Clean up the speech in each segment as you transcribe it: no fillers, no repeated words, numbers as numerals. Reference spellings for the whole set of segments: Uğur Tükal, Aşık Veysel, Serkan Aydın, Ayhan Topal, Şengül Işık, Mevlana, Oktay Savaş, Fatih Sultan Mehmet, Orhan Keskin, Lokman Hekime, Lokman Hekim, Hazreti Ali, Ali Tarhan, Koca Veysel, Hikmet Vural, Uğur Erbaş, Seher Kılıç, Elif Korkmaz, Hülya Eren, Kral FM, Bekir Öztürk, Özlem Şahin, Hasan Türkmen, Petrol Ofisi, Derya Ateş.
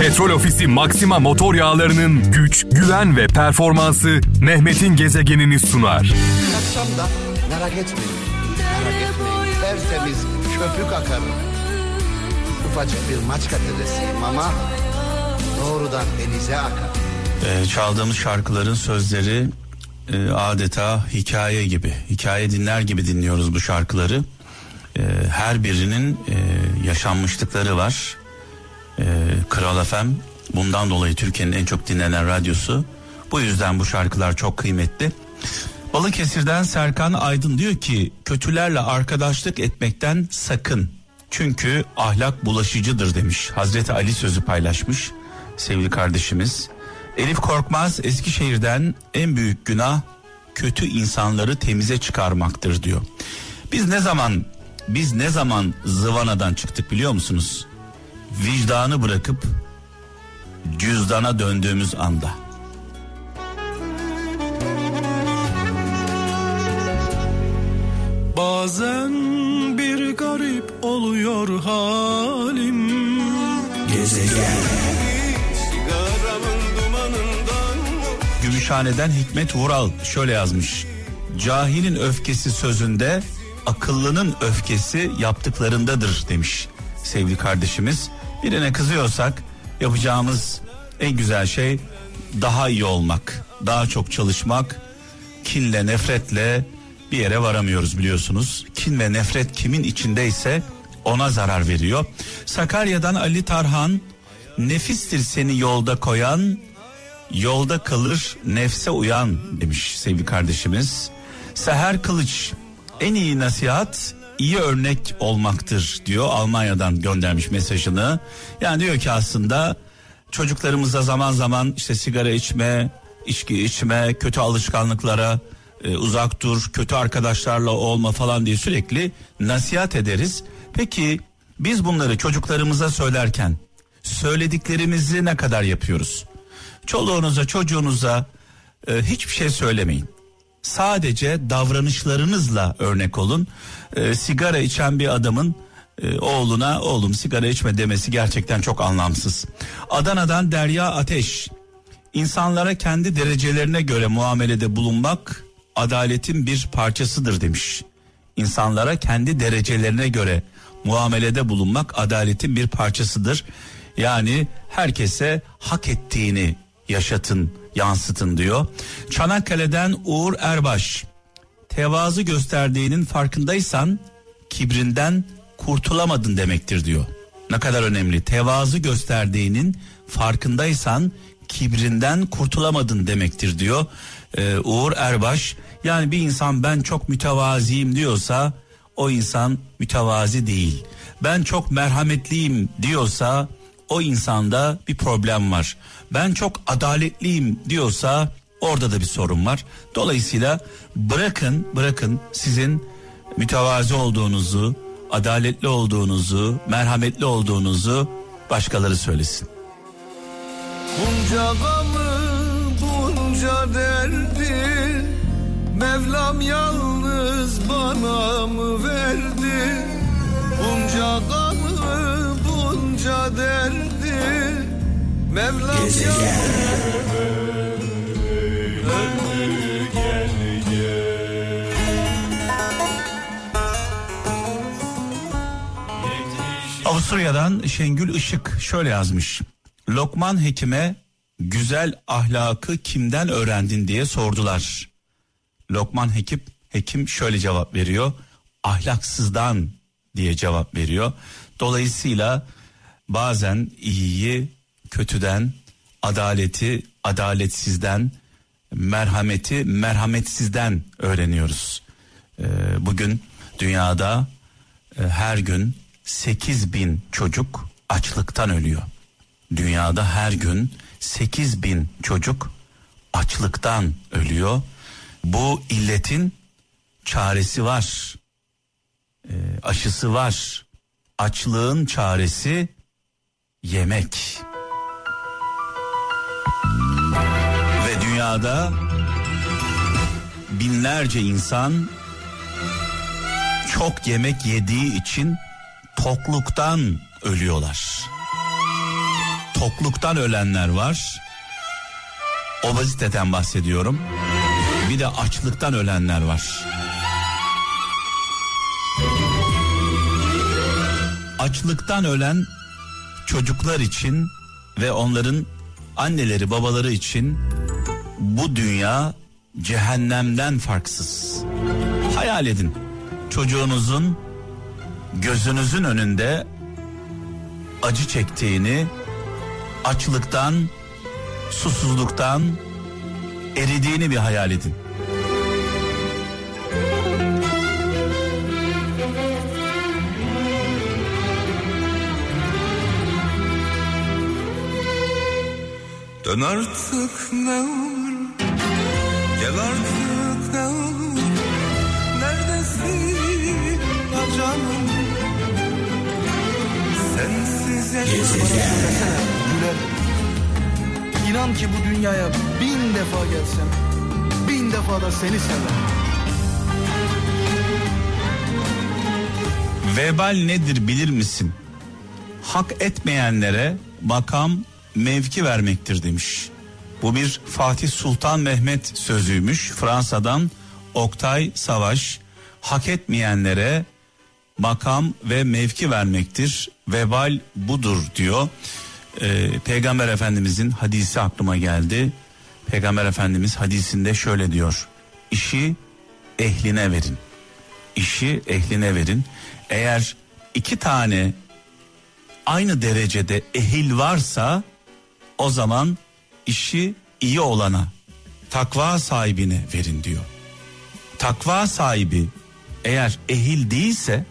Petrol Ofisi Maxima Motor Yağları'nın güç, güven ve performansı Mehmet'in gezegenini sunar. Kaçsam da merak etmeyin, merak etmeyin. Tertemiz köpük akar. Ufacık bir Maçka dedesiyim ama doğrudan denize akar. Çaldığımız şarkıların sözleri adeta hikaye gibi, hikaye dinler gibi dinliyoruz bu şarkıları. Her birinin yaşanmışlıkları var. Kral FM bundan dolayı Türkiye'nin en çok dinlenen radyosu. Bu yüzden bu şarkılar çok kıymetli. Balıkesir'den Serkan Aydın diyor ki kötülerle arkadaşlık etmekten sakın. Çünkü ahlak bulaşıcıdır demiş. Hazreti Ali sözü paylaşmış sevgili kardeşimiz. Elif Korkmaz Eskişehir'den en büyük günah kötü insanları temize çıkarmaktır diyor. Biz ne zaman zıvanadan çıktık biliyor musunuz? Vicdanı bırakıp cüzdana döndüğümüz anda. Bazen bir garip oluyor halim. Gezegen. Gümüşhane'den Hikmet Vural şöyle yazmış. Cahilin öfkesi sözünde, akıllının öfkesi yaptıklarındadır demiş sevgili kardeşimiz. Birine kızıyorsak yapacağımız en güzel şey daha iyi olmak, daha çok çalışmak. Kinle, nefretle bir yere varamıyoruz biliyorsunuz. Kin ve nefret kimin içindeyse ona zarar veriyor. Sakarya'dan Ali Tarhan, nefistir seni yolda koyan, yolda kalır nefse uyan demiş sevgili kardeşimiz. Seher Kılıç, en iyi nasihat iyi örnek olmaktır diyor. Almanya'dan göndermiş mesajını. Yani diyor ki aslında çocuklarımıza zaman zaman işte sigara içme, içki içme, kötü alışkanlıklara uzak dur, kötü arkadaşlarla olma falan diye sürekli nasihat ederiz. Peki biz bunları çocuklarımıza söylerken söylediklerimizi ne kadar yapıyoruz? Çoluğunuza, çocuğunuza hiçbir şey söylemeyin. Sadece davranışlarınızla örnek olun. Sigara içen bir adamın oğluna oğlum sigara içme demesi gerçekten çok anlamsız. Adana'dan Derya Ateş. İnsanlara kendi derecelerine göre muamelede bulunmak adaletin bir parçasıdır demiş. İnsanlara kendi derecelerine göre muamelede bulunmak adaletin bir parçasıdır. Yani herkese hak ettiğini yaşatın, yansıtın diyor. Çanakkale'den Uğur Erbaş. Tevazu gösterdiğinin farkındaysan kibrinden kurtulamadın demektir diyor. Ne kadar önemli. Tevazu gösterdiğinin farkındaysan kibrinden kurtulamadın demektir diyor Uğur Erbaş. Yani bir insan ben çok mütevaziyim diyorsa o insan mütevazi değil. Ben çok merhametliyim diyorsa o insanda bir problem var. Ben çok adaletliyim diyorsa orada da bir sorun var. Dolayısıyla bırakın sizin mütevazi olduğunuzu, adaletli olduğunuzu, merhametli olduğunuzu başkaları söylesin. Bunca gamı, bunca derdi, Mevlam yalnız bana mı verdi? Bunca gamı, bunca derdi, Mevlam gezegen. Avusturya'dan Şengül Işık şöyle yazmış. Lokman Hekime güzel ahlakı kimden öğrendin diye sordular. Lokman Hekim şöyle cevap veriyor. Ahlaksızdan diye cevap veriyor. Dolayısıyla bazen iyiyi kötüden, adaleti adaletsizden, merhameti merhametsizden öğreniyoruz. Bugün dünyada her gün 8.000 çocuk açlıktan ölüyor. Dünyada her gün 8.000 çocuk açlıktan ölüyor. Bu illetin çaresi var, aşısı var. Açlığın çaresi yemek. Ve dünyada binlerce insan çok yemek yediği için tokluktan ölüyorlar. tokluktan ölenler var. Obeziteden bahsediyorum. Bir de açlıktan ölenler var. Açlıktan ölen çocuklar için ve onların anneleri babaları için bu dünya cehennemden farksız. Hayal edin, çocuğunuzun gözünüzün önünde acı çektiğini, açlıktan, susuzluktan eridiğini bir hayal edin. Dön artık ne olur, gel artık ne olur, neredesin canım? Sensiz yaşamak güler. İnan ki bu dünyaya 1000 defa gelsem, 1000 defa da seni severim. Vebal nedir bilir misin? Hak etmeyenlere makam, mevki vermektir demiş. Bu bir Fatih Sultan Mehmet sözüymüş. Fransa'dan Oktay Savaş, hak etmeyenlere makam ve mevki vermektir, vebal budur diyor. Peygamber Efendimizin hadisi aklıma geldi. Peygamber Efendimiz hadisinde şöyle diyor: İşi ehline verin. İşi ehline verin. Eğer 2 tane aynı derecede ehil varsa, o zaman işi iyi olana, takva sahibine verin diyor. Takva sahibi eğer ehil değilse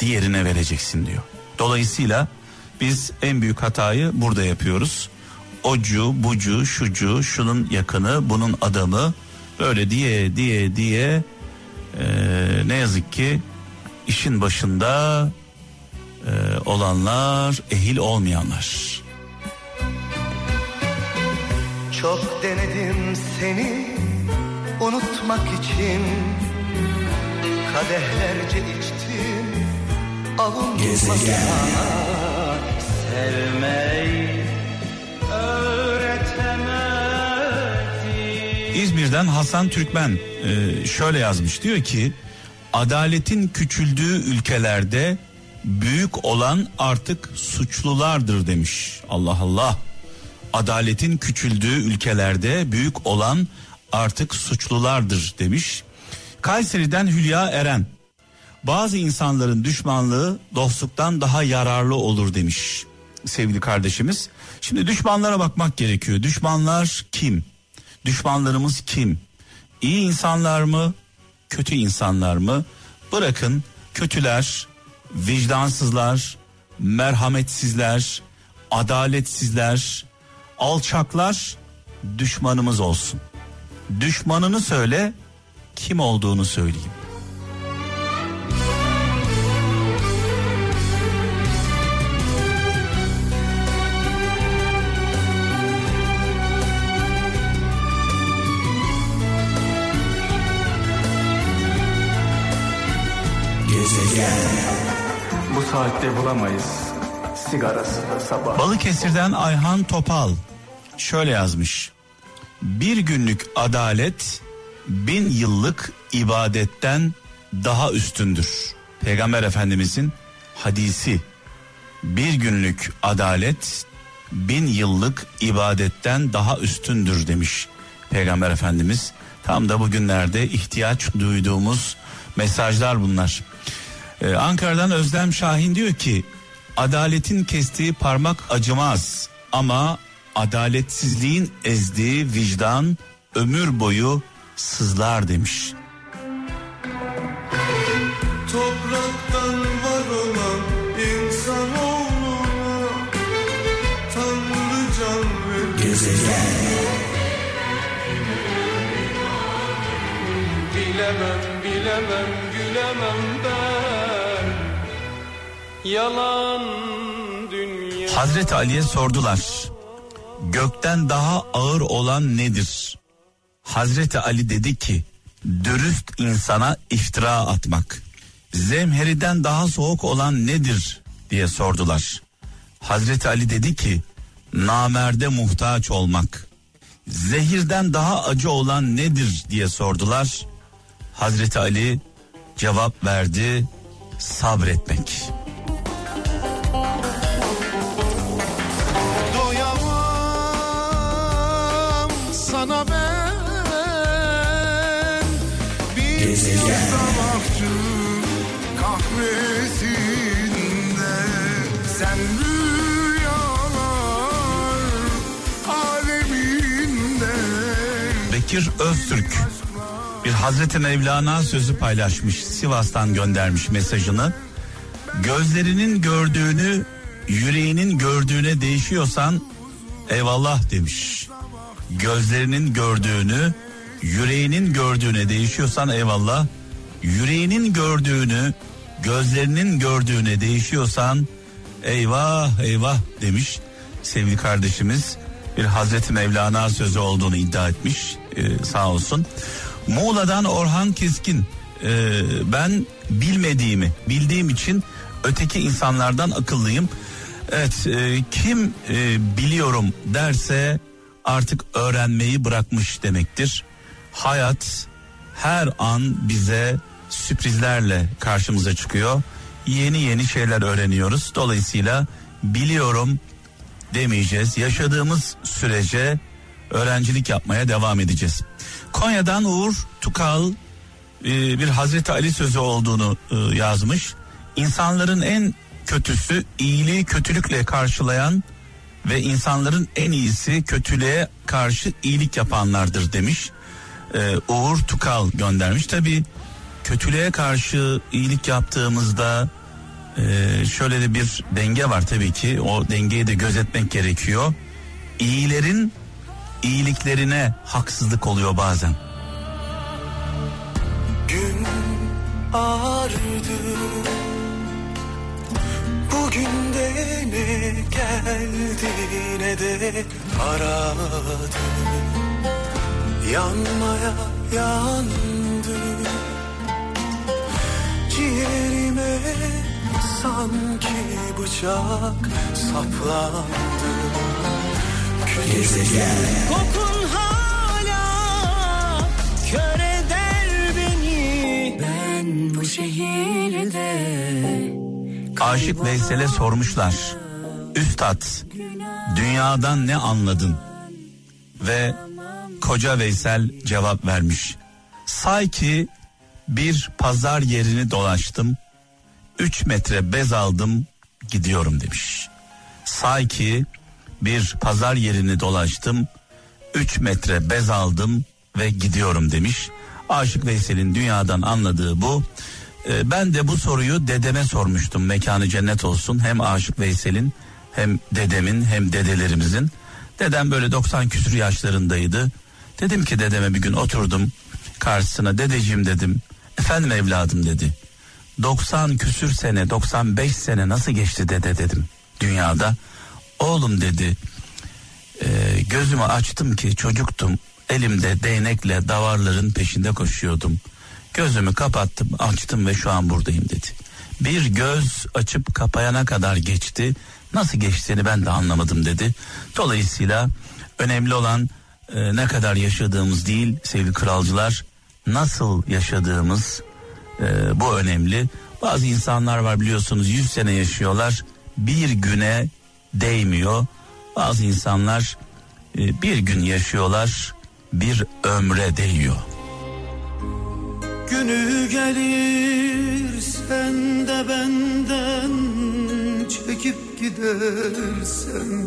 diğerine vereceksin diyor. Dolayısıyla biz en büyük hatayı burada yapıyoruz. Ocu, bucu, şucu, şunun yakını, bunun adamı, böyle diye ne yazık ki işin başında olanlar ehil olmayanlar. Çok denedim seni unutmak için, kadehlerce içtim alınmasına, sevmeyi öğretemedim. İzmir'den Hasan Türkmen şöyle yazmış, diyor ki: adaletin küçüldüğü ülkelerde büyük olan artık suçlulardır demiş. Allah Allah. Adaletin küçüldüğü ülkelerde büyük olan artık suçlulardır demiş. Kayseri'den Hülya Eren, bazı insanların düşmanlığı dostluktan daha yararlı olur demiş sevgili kardeşimiz. Şimdi düşmanlara bakmak gerekiyor. Düşmanlar kim? Düşmanlarımız kim? İyi insanlar mı? Kötü insanlar mı? Bırakın, kötüler, vicdansızlar, merhametsizler, adaletsizler, alçaklar düşmanımız olsun. Düşmanını söyle, kim olduğunu söyleyeyim. Bu saatte bulamayız. Balıkesir'den Ayhan Topal şöyle yazmış: bir günlük adalet 1000 yıllık ibadetten daha üstündür. Peygamber Efendimizin hadisi. Bir günlük adalet 1000 yıllık ibadetten daha üstündür demiş Peygamber Efendimiz. Tam da bugünlerde ihtiyaç duyduğumuz mesajlar bunlar. Ankara'dan Özlem Şahin diyor ki: adaletin kestiği parmak acımaz ama adaletsizliğin ezdiği vicdan ömür boyu sızlar demiş. Topraktan var olan insanoğluna Tanrı can verir. Gezegen. Bilemem, bilemem, gülemem ben. Yalan dünya. Hazreti Ali'ye sordular, gökten daha ağır olan nedir? Hazreti Ali dedi ki, dürüst insana iftira atmak. Zemheriden daha soğuk olan nedir diye sordular. Hazreti Ali dedi ki, namerde muhtaç olmak. Zehirden daha acı olan nedir diye sordular. Hazreti Ali cevap verdi: sabretmek. Doyamam sana ben, bir yutamaktı kahvesinde sen rüyalar aleminde. Bekir Öztürk bir Hazreti Mevlana sözü paylaşmış, Sivas'tan göndermiş mesajını. Gözlerinin gördüğünü yüreğinin gördüğüne değişiyorsan eyvallah demiş. Gözlerinin gördüğünü yüreğinin gördüğüne değişiyorsan eyvallah. Yüreğinin gördüğünü gözlerinin gördüğüne değişiyorsan eyvah eyvah demiş sevgili kardeşimiz. Bir Hazreti Mevlana sözü olduğunu iddia etmiş, sağ olsun. Muğla'dan Orhan Keskin, ben bilmediğimi bildiğim için öteki insanlardan akıllıyım. Evet, kim biliyorum derse artık öğrenmeyi bırakmış demektir. Hayat her an bize sürprizlerle karşımıza çıkıyor. Yeni yeni şeyler öğreniyoruz. Dolayısıyla biliyorum demeyeceğiz. Yaşadığımız sürece öğrencilik yapmaya devam edeceğiz. Konya'dan Uğur Tükal bir Hazreti Ali sözü olduğunu yazmış. İnsanların en kötüsü iyiliği kötülükle karşılayan ve insanların en iyisi kötülüğe karşı iyilik yapanlardır demiş. Uğur Tükal göndermiş. Tabii kötülüğe karşı iyilik yaptığımızda şöyle de bir denge var tabii ki. O dengeyi de gözetmek gerekiyor. İyilerin iyiliklerine haksızlık oluyor bazen. Gün ağardı, bugün de ne geldi ne de aradı. Yanmaya yandı, ciğerime sanki bıçak saplandı. Gezegen. Kokun hala kör eder beni. Ben bu şehirde. Aşık Veysel'e sormuşlar: Üstad, dünyadan ne anladın? Ve Koca Veysel cevap vermiş: say ki bir pazar yerini dolaştım, 3 metre bez aldım, gidiyorum demiş. Say ki bir pazar yerini dolaştım, 3 metre bez aldım ve gidiyorum demiş. Aşık Veysel'in dünyadan anladığı bu. Ben de bu soruyu dedeme sormuştum, mekanı cennet olsun. Hem Aşık Veysel'in hem dedemin hem dedelerimizin. Dedem böyle 90 küsur yaşlarındaydı. Dedim ki dedeme bir gün oturdum karşısına, dedeciğim dedim. Efendim evladım dedi. 90 küsur sene, 95 sene nasıl geçti dede dedim dünyada. Oğlum dedi, gözümü açtım ki çocuktum, elimde değnekle davarların peşinde koşuyordum. Gözümü kapattım, açtım ve şu an buradayım dedi. Bir göz açıp kapayana kadar geçti, nasıl geçtiğini ben de anlamadım dedi. Dolayısıyla önemli olan ne kadar yaşadığımız değil sevgili kralcılar, nasıl yaşadığımız, bu önemli. Bazı insanlar var biliyorsunuz, 100 sene yaşıyorlar, bir güne değmiyor. Bazı insanlar bir gün yaşıyorlar, bir ömre değiyor. Günü gelir sen de benden çekip gidersen,